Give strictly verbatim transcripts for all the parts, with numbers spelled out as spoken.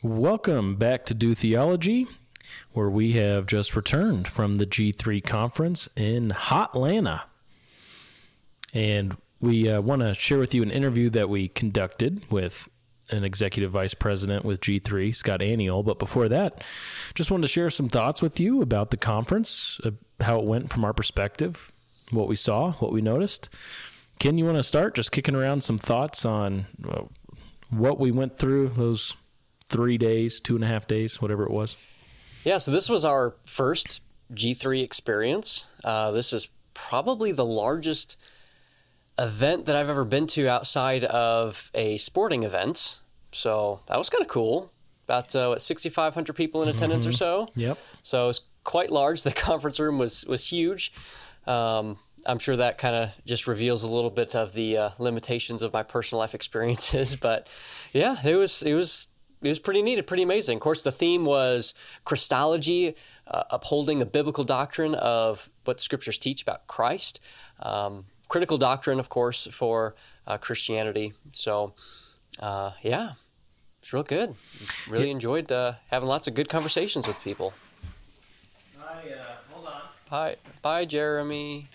Welcome back to Do Theology, where we have just returned from the G three conference in Hotlanta. And we uh, want to share with you an interview that we conducted with an executive vice president with G three, Scott Aniol. But before that, just wanted to share some thoughts with you about the conference, uh, how it went from our perspective, what we saw, what we noticed. Ken, you want to start just kicking around some thoughts on uh, what we went through those three days, two and a half days, whatever it was? Yeah, so this was our first G three experience. Uh, this is probably the largest event that I've ever been to outside of a sporting event. So that was kind of cool. About uh, what, sixty-five hundred people in attendance mm-hmm. or so. Yep. So it was quite large. The conference room was, was huge. Um, I'm sure that kind of just reveals a little bit of the uh, limitations of my personal life experiences. But yeah, it was it was... It was pretty neat, pretty amazing. Of course, the theme was Christology, uh, upholding the biblical doctrine of what the scriptures teach about Christ. Um, critical doctrine, of course, for uh, Christianity. So, uh, yeah, it's real good. Really yeah. enjoyed uh, having lots of good conversations with people. Hi, uh, hold on. Bye, bye, Jeremy.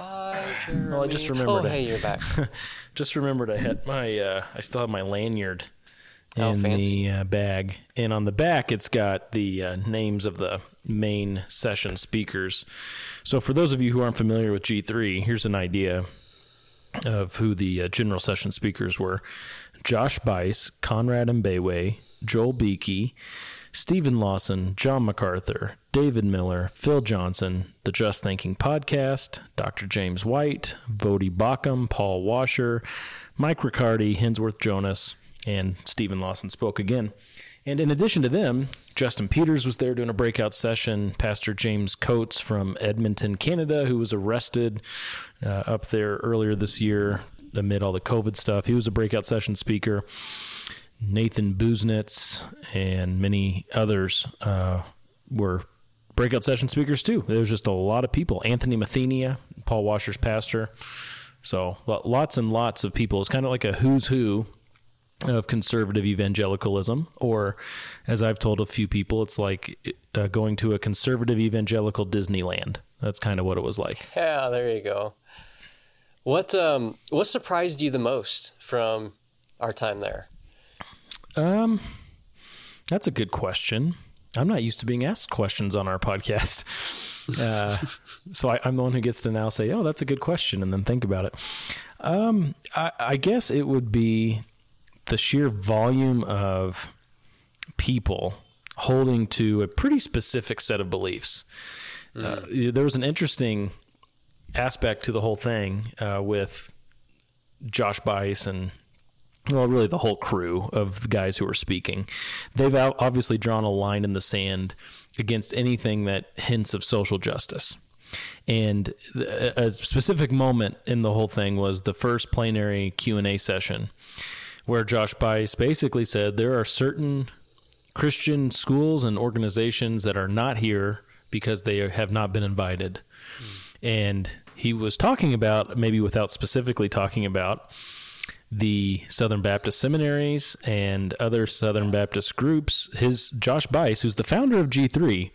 Bye, Jeremy. Well, I just remembered. Oh, hey, you're back. Just remembered I had my. Uh, I still have my lanyard. In oh, fancy. the uh, bag. And on the back, it's got the uh, names of the main session speakers. So for those of you who aren't familiar with G three, here's an idea of who the uh, general session speakers were. Josh Bice, Conrad Mbewe, Joel Beakey, Stephen Lawson, John MacArthur, David Miller, Phil Johnson, The Just Thinking Podcast, Doctor James White, Vody Bacham, Paul Washer, Mike Riccardi, Hensworth Jonas, and Stephen Lawson spoke again. And in addition to them, Justin Peters was there doing a breakout session, Pastor James Coates from Edmonton, Canada, who was arrested uh, up there earlier this year amid all the COVID stuff. He was a breakout session speaker. Nathan Busnitz and many others uh, were breakout session speakers too. There was just a lot of people. Anthony Mathenia, Paul Washer's pastor. So lots and lots of people. It's kind of like a who's who of conservative evangelicalism, or as I've told a few people, it's like uh, going to a conservative evangelical Disneyland. That's kind of what it was like. Yeah, there you go. What um, what surprised you the most from our time there? Um, that's a good question. I'm not used to being asked questions on our podcast. Uh, so I, I'm the one who gets to now say, oh, that's a good question, and then think about it. Um, I, I guess it would be the sheer volume of people holding to a pretty specific set of beliefs. Mm. Uh, there was an interesting aspect to the whole thing uh, with Josh Bice and, well, really the whole crew of the guys who were speaking. They've obviously drawn a line in the sand against anything that hints of social justice. And a specific moment in the whole thing was the first plenary Q and A session, where Josh Bice basically said there are certain Christian schools and organizations that are not here because they have not been invited. Mm. And he was talking about, maybe without specifically talking about, the Southern Baptist seminaries and other Southern Baptist groups. His Josh Bice, who's the founder of G three,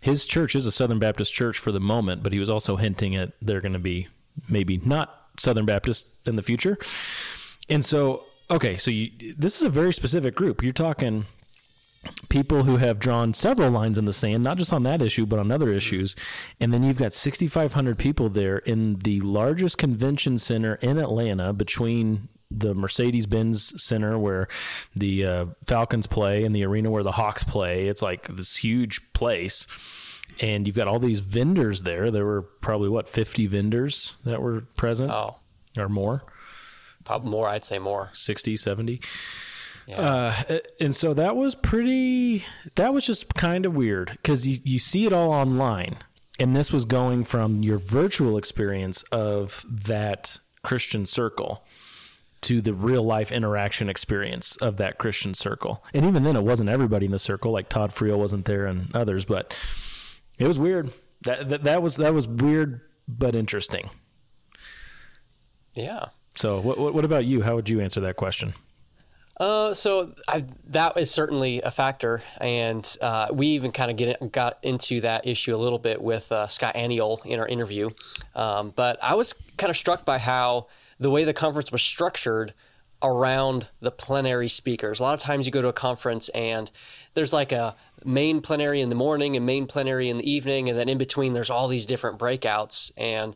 his church is a Southern Baptist church for the moment, but he was also hinting at they're going to be maybe not Southern Baptist in the future. And so, okay, so you, this is a very specific group. You're talking people who have drawn several lines in the sand, not just on that issue, but on other issues. And then you've got sixty-five hundred people there in the largest convention center in Atlanta, between the Mercedes-Benz Center where the uh, Falcons play and the arena where the Hawks play. It's like this huge place. And you've got all these vendors there. There were probably, what, fifty vendors that were present? Oh. Or more? Probably more, I'd say more. sixty, seventy Yeah. Uh, and so that was pretty, that was just kind of weird, because you, you see it all online. And this was going from your virtual experience of that Christian circle to the real life interaction experience of that Christian circle. And even then, it wasn't everybody in the circle, like Todd Friel wasn't there and others, but it was weird. That, that, that was, that was weird, but interesting. Yeah. So what what about you? How would you answer that question? Uh, so I, that is certainly a factor, and uh, we even kind of get got into that issue a little bit with uh, Scott Aniol in our interview. Um, but I was kind of struck by how the way the conference was structured around the plenary speakers. A lot of times you go to a conference and there's like a main plenary in the morning and main plenary in the evening, and then in between there's all these different breakouts. And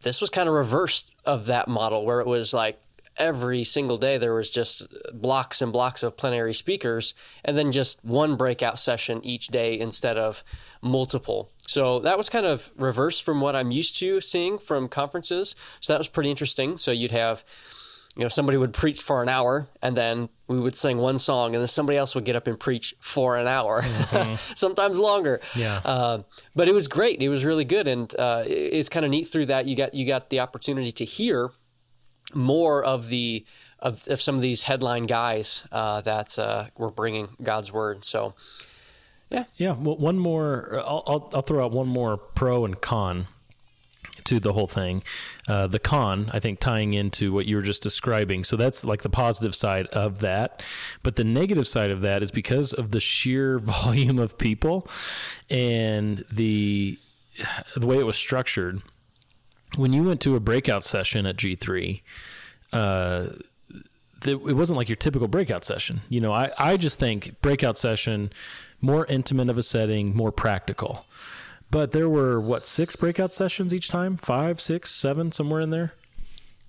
this was kind of reversed of that model, where it was like, every single day there was just blocks and blocks of plenary speakers, and then just one breakout session each day instead of multiple. So that was kind of reversed from what I'm used to seeing from conferences. So that was pretty interesting. So you'd have, you know, somebody would preach for an hour, and then we would sing one song, and then somebody else would get up and preach for an hour, mm-hmm. sometimes longer. Yeah. Uh, but it was great. It was really good. And uh, it's kind of neat through that. You got, you got the opportunity to hear more of the of, of some of these headline guys uh, that uh, were bringing God's word. So, yeah, yeah. Well, one more. I'll, I'll I'll throw out one more pro and con to the whole thing. Uh, the con, I think, tying into what you were just describing. So that's like the positive side of that. But the negative side of that is because of the sheer volume of people and the the way it was structured. When you went to a breakout session at G three, uh, th- it wasn't like your typical breakout session. You know, I, I just think breakout session, more intimate of a setting, more practical. But there were, what, six breakout sessions each time? Five, six, seven, somewhere in there?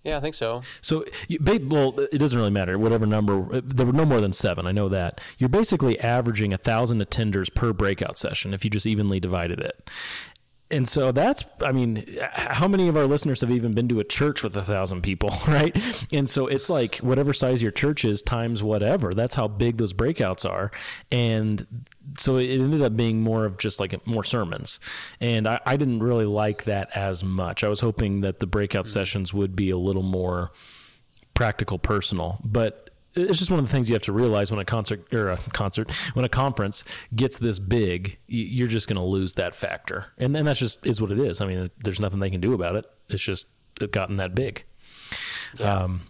Yeah, I think so. So, you, well, it doesn't really matter, whatever number. There were no more than seven, I know that. You're basically averaging one thousand attenders per breakout session if you just evenly divided it. And so that's, I mean, how many of our listeners have even been to a church with a thousand people, right? And so it's like whatever size your church is times whatever, that's how big those breakouts are. And so it ended up being more of just like more sermons. And I, I didn't really like that as much. I was hoping that the breakout mm-hmm. sessions would be a little more practical, personal, but it's just one of the things you have to realize when a concert or a concert, when a conference gets this big, you're just going to lose that factor. And then that's just is what it is. I mean, there's nothing they can do about it. It's just it gotten that big. Yeah. Um,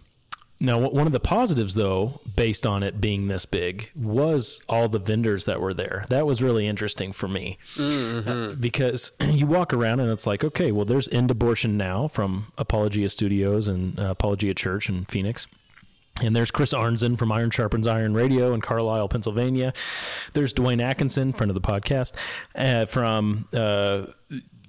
now, one of the positives, though, based on it being this big, was all the vendors that were there. That was really interesting for me mm-hmm. uh, because you walk around and it's like, okay, well, there's End Abortion Now from Apologia Studios and uh, Apologia Church in Phoenix. And there's Chris Arnzen from Iron Sharpens Iron Radio in Carlisle, Pennsylvania. There's Dwayne Atkinson, friend of the podcast, uh, from uh,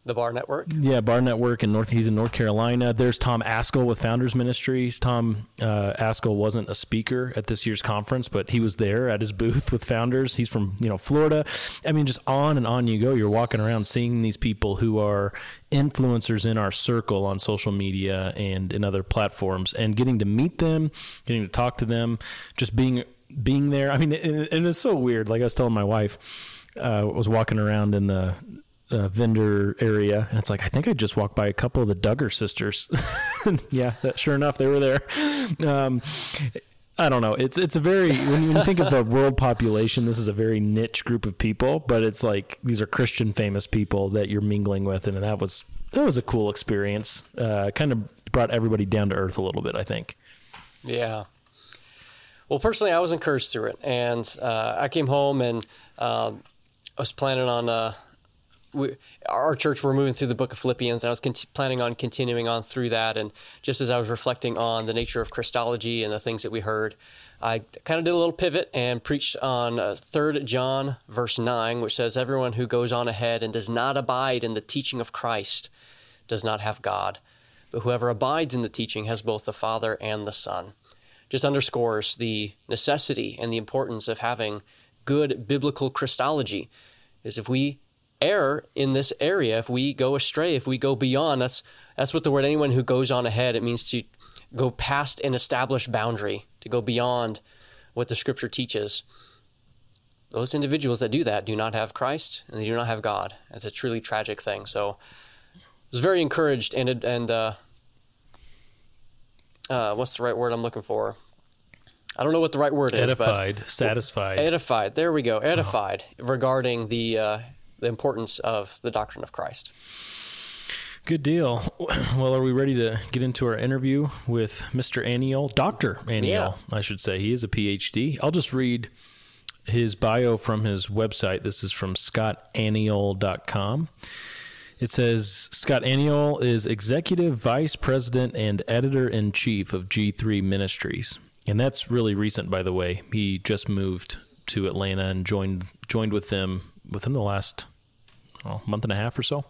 the Bar Network. Yeah, Bar Network in North. He's in North Carolina. There's Tom Askell with Founders Ministries. Tom uh, Askell wasn't a speaker at this year's conference, but he was there at his booth with Founders. He's from you know Florida. I mean, just on and on you go. You're walking around seeing these people who are influencers in our circle on social media and in other platforms, and getting to meet them, getting to talk to them, just being being there. I mean, and, and it's so weird. Like I was telling my wife, uh, I was walking around in the uh, vendor area, and it's like, I think I just walked by a couple of the Duggar sisters. yeah, that, sure enough, they were there. Um, I don't know. It's it's a very, when you think of the world population, this is a very niche group of people, but it's like these are Christian famous people that you're mingling with, and that was that was a cool experience. Uh, kind of brought everybody down to earth a little bit, I think. Yeah. Well, personally, I was encouraged through it, and uh, I came home and uh, I was planning on uh, we, our church. We're moving through the Book of Philippians, and I was con- planning on continuing on through that. And just as I was reflecting on the nature of Christology and the things that we heard, I kind of did a little pivot and preached on uh, Third John verse nine, which says, "Everyone who goes on ahead and does not abide in the teaching of Christ does not have God, but whoever abides in the teaching has both the Father and the Son." Just underscores the necessity and the importance of having good biblical Christology. Is if we err in this area, if we go astray, if we go beyond, that's that's what the word, anyone who goes on ahead, it means to go past an established boundary, to go beyond what the Scripture teaches. Those individuals that do that do not have Christ, and they do not have God. It's a truly tragic thing. So I was very encouraged and, and uh, uh, what's the right word I'm looking for? I don't know what the right word is. Edified, but, satisfied. Edified, there we go, edified oh. regarding the... Uh, the importance of the doctrine of Christ. Good deal. Well, are we ready to get into our interview with Mister Aniol? Doctor Aniol, yeah. I should say. He is a P H D. I'll just read his bio from his website. This is from Scott Aniol dot com. It says, Scott Aniol is Executive Vice President and Editor-in-Chief of G three Ministries. And that's really recent, by the way. He just moved to Atlanta and joined joined with them within the last well, month and a half or so.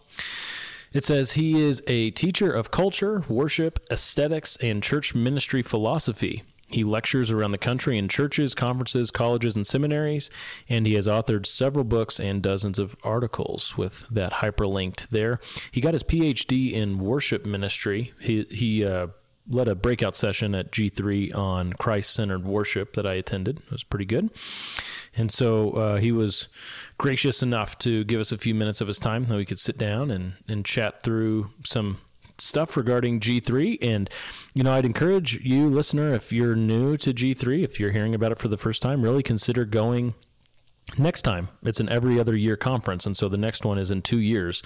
It says he is a teacher of culture, worship, aesthetics, and church ministry philosophy. He lectures around the country in churches, conferences, colleges, and seminaries, and he has authored several books and dozens of articles with that hyperlinked there. He got his P H D in worship ministry. He, he uh, led a breakout session at G three on Christ-centered worship that I attended. It was pretty good. And so uh, he was gracious enough to give us a few minutes of his time that we could sit down and, and chat through some stuff regarding G three. And, you know, I'd encourage you, listener, if you're new to G three, if you're hearing about it for the first time, really consider going next time. It's an every other year conference. And so the next one is in two years,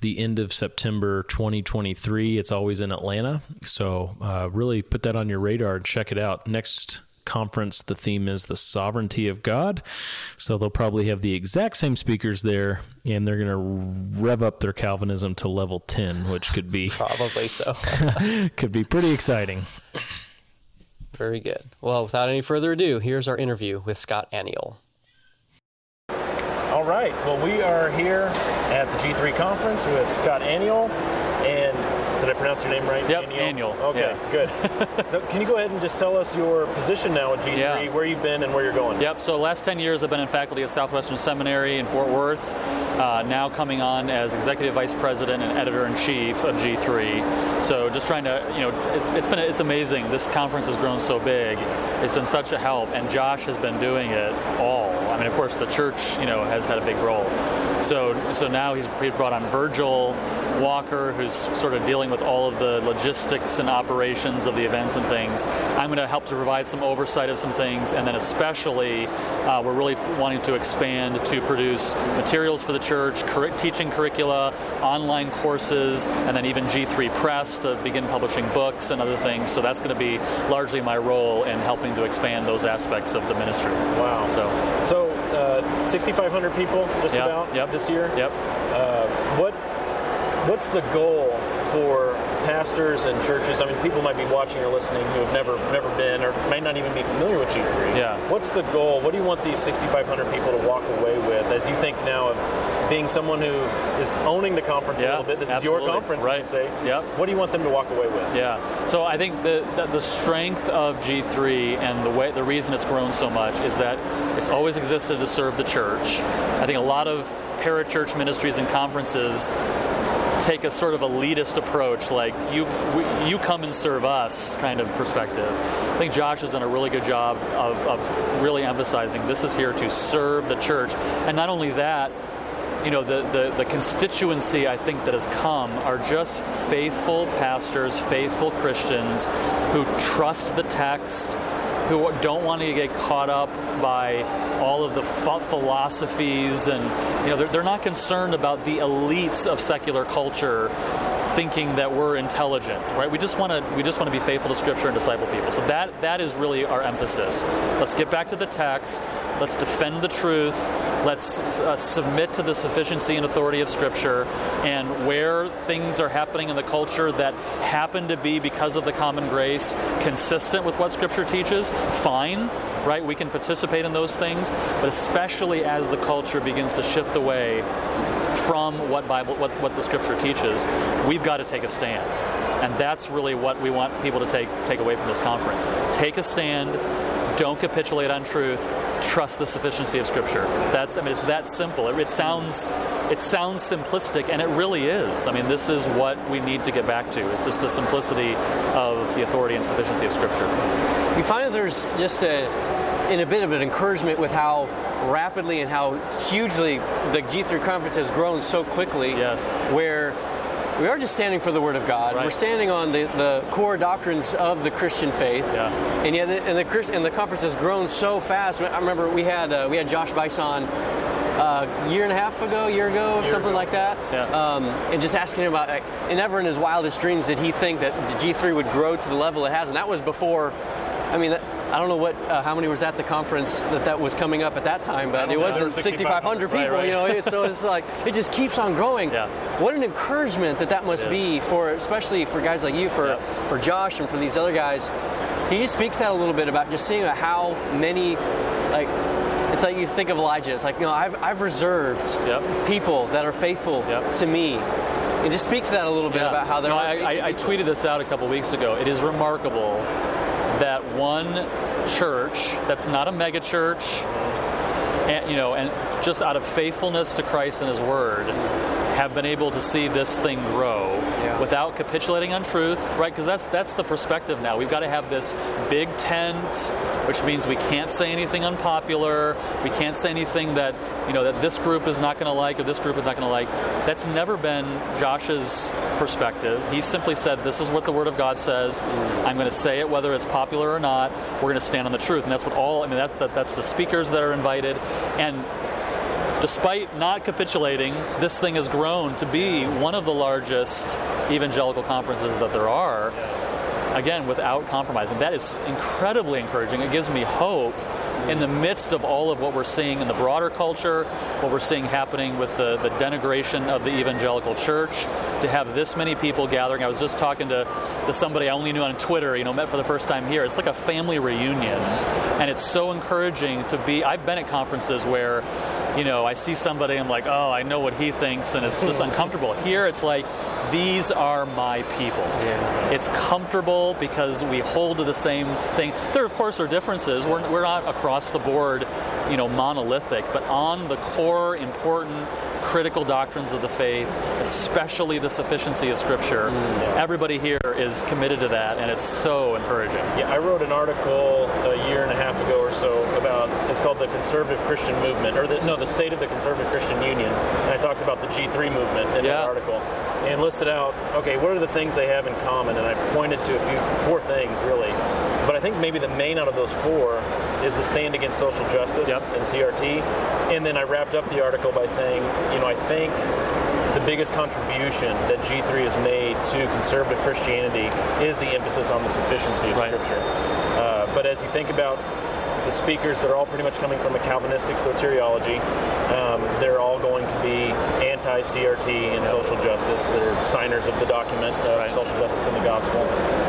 the end of September twenty twenty-three. It's always in Atlanta. So uh, really put that on your radar and check it out. Next conference, the theme is the sovereignty of God. So they'll probably have the exact same speakers there, and they're going to rev up their Calvinism to level ten, which could be probably so could be pretty exciting. Very good. Well, without any further ado, here's our interview with Scott Aniol. All right. Well, we are here at the G three conference with Scott Aniol. Did I pronounce your name right? Yep, Aniol. Aniol. Okay, yeah. Good. So can you go ahead and just tell us your position now at G three, yeah. where you've been and where you're going? Yep, so last ten years I've been in faculty at Southwestern Seminary in Fort Worth, uh, now coming on as Executive Vice President and Editor-in-Chief of G three. So just trying to, you know, it's it's been it's amazing. This conference has grown so big. It's been such a help, and Josh has been doing it all. I mean, of course, the church, you know, has had a big role. So so now he's, he's brought on Virgil Walker, who's sort of dealing with all of the logistics and operations of the events and things. I'm going to help to provide some oversight of some things, and then especially uh, we're really wanting to expand to produce materials for the church, cur- teaching curricula, online courses, and then even G three Press to begin publishing books and other things. So that's going to be largely my role in helping to expand those aspects of the ministry. Wow. So, so uh, sixty-five hundred people just yep, about yep, this year. Yep. Uh, what What's the goal for pastors and churches? I mean, people might be watching or listening who have never never been or may not even be familiar with G three. Yeah. What's the goal? What do you want these sixty-five hundred people to walk away with as you think now of being someone who is owning the conference yeah, a little bit? This absolutely. is your conference, right. you could say. Yeah. What do you want them to walk away with? Yeah. So I think the, the, the strength of G three and the way the reason it's grown so much is that it's always existed to serve the church. I think a lot of parachurch ministries and conferences take a sort of elitist approach, like you we, you come and serve us kind of perspective. I think Josh has done a really good job of, of really emphasizing this is here to serve the church. And not only that, you know, the, the, the constituency I think that has come are just faithful pastors, faithful Christians who trust the text, who don't want to get caught up by all of the philosophies, and you know they're, they're not concerned about the elites of secular culture thinking that we're intelligent, right? We just want to we just want to be faithful to Scripture and disciple people. So that that is really our emphasis. Let's get back to the text. Let's defend the truth. Let's uh, submit to the sufficiency and authority of Scripture. And where things are happening in the culture that happen to be, because of the common grace, consistent with what Scripture teaches, fine, right? We can participate in those things. But especially as the culture begins to shift away from what Bible, what, what the Scripture teaches, we've got to take a stand. And that's really what we want people to take take away from this conference. Take a stand. Don't capitulate on truth. Trust the sufficiency of Scripture. That's, I mean, it's that simple. It, it sounds it sounds simplistic, and it really is. I mean, this is what we need to get back to. It's just the simplicity of the authority and sufficiency of Scripture. You find that there's just a, in a bit of an encouragement with how rapidly and how hugely the G three conference has grown so quickly. Yes. Where we are just standing for the Word of God. Right. We're standing on the, the core doctrines of the Christian faith. Yeah. And yet, the, and the Christ, and the conference has grown so fast. I remember we had uh, we had Josh Bice on a year and a half ago, year ago, year something ago. like that. Yeah. Um, and just asking him about, like, and never in his wildest dreams did he think that the G three would grow to the level it has. And that was before. I mean, I don't know what uh, how many was at the conference that that was coming up at that time, but it wasn't six thousand five hundred people, right, right. you know. So it's like it just keeps on growing. Yeah. What an encouragement that that must yes. be for, especially for guys like you, for yeah. for Josh and for these other guys. Can you speak to that a little bit about just seeing how many, like, it's like you think of Elijah. It's like, no, I've I've reserved yep. people that are faithful yep. to me. And just speak to that a little bit yeah. about how they're. No, I, I, I tweeted this out a couple weeks ago. It is remarkable that one church that's not a mega church, and, you know, and just out of faithfulness to Christ and His Word, have been able to see this thing grow yeah. without capitulating on truth, right? Because that's that's the perspective now. We've got to have this big tent, which means we can't say anything unpopular. We can't say anything that, you know, that this group is not going to like or this group is not going to like. That's never been Josh's perspective. He simply said, this is what the Word of God says. Mm-hmm. I'm going to say it whether it's popular or not. We're going to stand on the truth. And that's what all, I mean, that's the, that's the speakers that are invited. And despite not capitulating, this thing has grown to be one of the largest evangelical conferences that there are, again, without compromise. And that is incredibly encouraging. It gives me hope in the midst of all of what we're seeing in the broader culture, what we're seeing happening with the, the denigration of the evangelical church, to have this many people gathering. I was just talking to, to somebody I only knew on Twitter, you know, met for the first time here. It's like a family reunion. And it's so encouraging to be, I've been at conferences where, you know, I see somebody, I'm like, oh, I know what he thinks, and it's just uncomfortable. Here, it's like, these are my people. Yeah. It's comfortable because we hold to the same thing. There, of course, are differences. We're, we're not across the board, you know, monolithic, but on the core, important, critical doctrines of the faith, especially the sufficiency of Scripture, mm-hmm. everybody here is committed to that, and it's so encouraging. Yeah, I wrote an article a year and a half ago or so about, it's called the Conservative Christian Movement, or the, no, the State of the Conservative Christian Union, and I talked about the G three movement in yeah. that article, and listed out, okay, what are the things they have in common, and I pointed to a few, four things, really. But I think maybe the main out of those four is the stand against social justice yep. and C R T. And then I wrapped up the article by saying, you know, I think the biggest contribution that G three has made to conservative Christianity is the emphasis on the sufficiency of right. Scripture. Uh, but as you think about the speakers, they're all pretty much coming from a Calvinistic soteriology. Um, they're all going to be anti-C R T and yep. social justice. They're signers of the document of right. social justice and the gospel,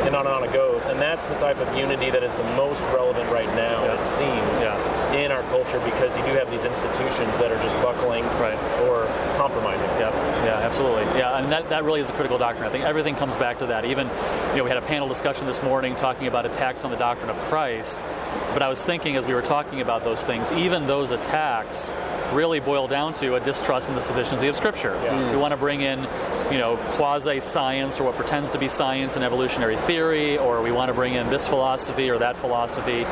and on and on it goes. And that's the type of unity that is the most relevant right now, yep. it seems, yeah. in our culture, because you do have these institutions that are just buckling right. or compromising. Yep. Yeah, absolutely. Yeah, and that, that really is a critical doctrine. I think everything comes back to that. Even, you know, we had a panel discussion this morning talking about attacks on the doctrine of Christ, but I was thinking as we were talking about those things, even those attacks really boil down to a distrust in the sufficiency of Scripture. Yeah. Mm. We want to bring in, you know, quasi-science or what pretends to be science and evolutionary theory, or we want to bring in this philosophy or that philosophy.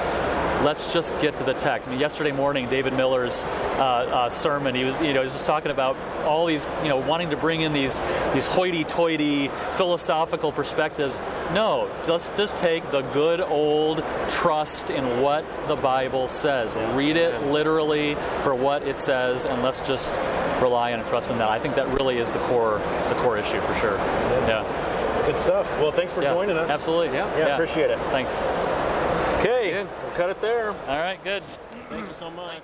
Let's just get to the text. I mean, yesterday morning, David Miller's uh, uh, sermon, he was, you know, he was just talking about all these, you know, wanting to bring in these these hoity-toity philosophical perspectives. No, just just take the good old trust in what the Bible says. Yeah. Read it yeah. literally for what it says, and let's just rely on and trust in that. I think that really is the core the core issue for sure. Yeah. yeah. Good stuff. Well, thanks for yeah. joining us. Absolutely. Yeah. Yeah. yeah. Appreciate it. Thanks. Okay, we'll cut it there. All right, good. Thank you so much.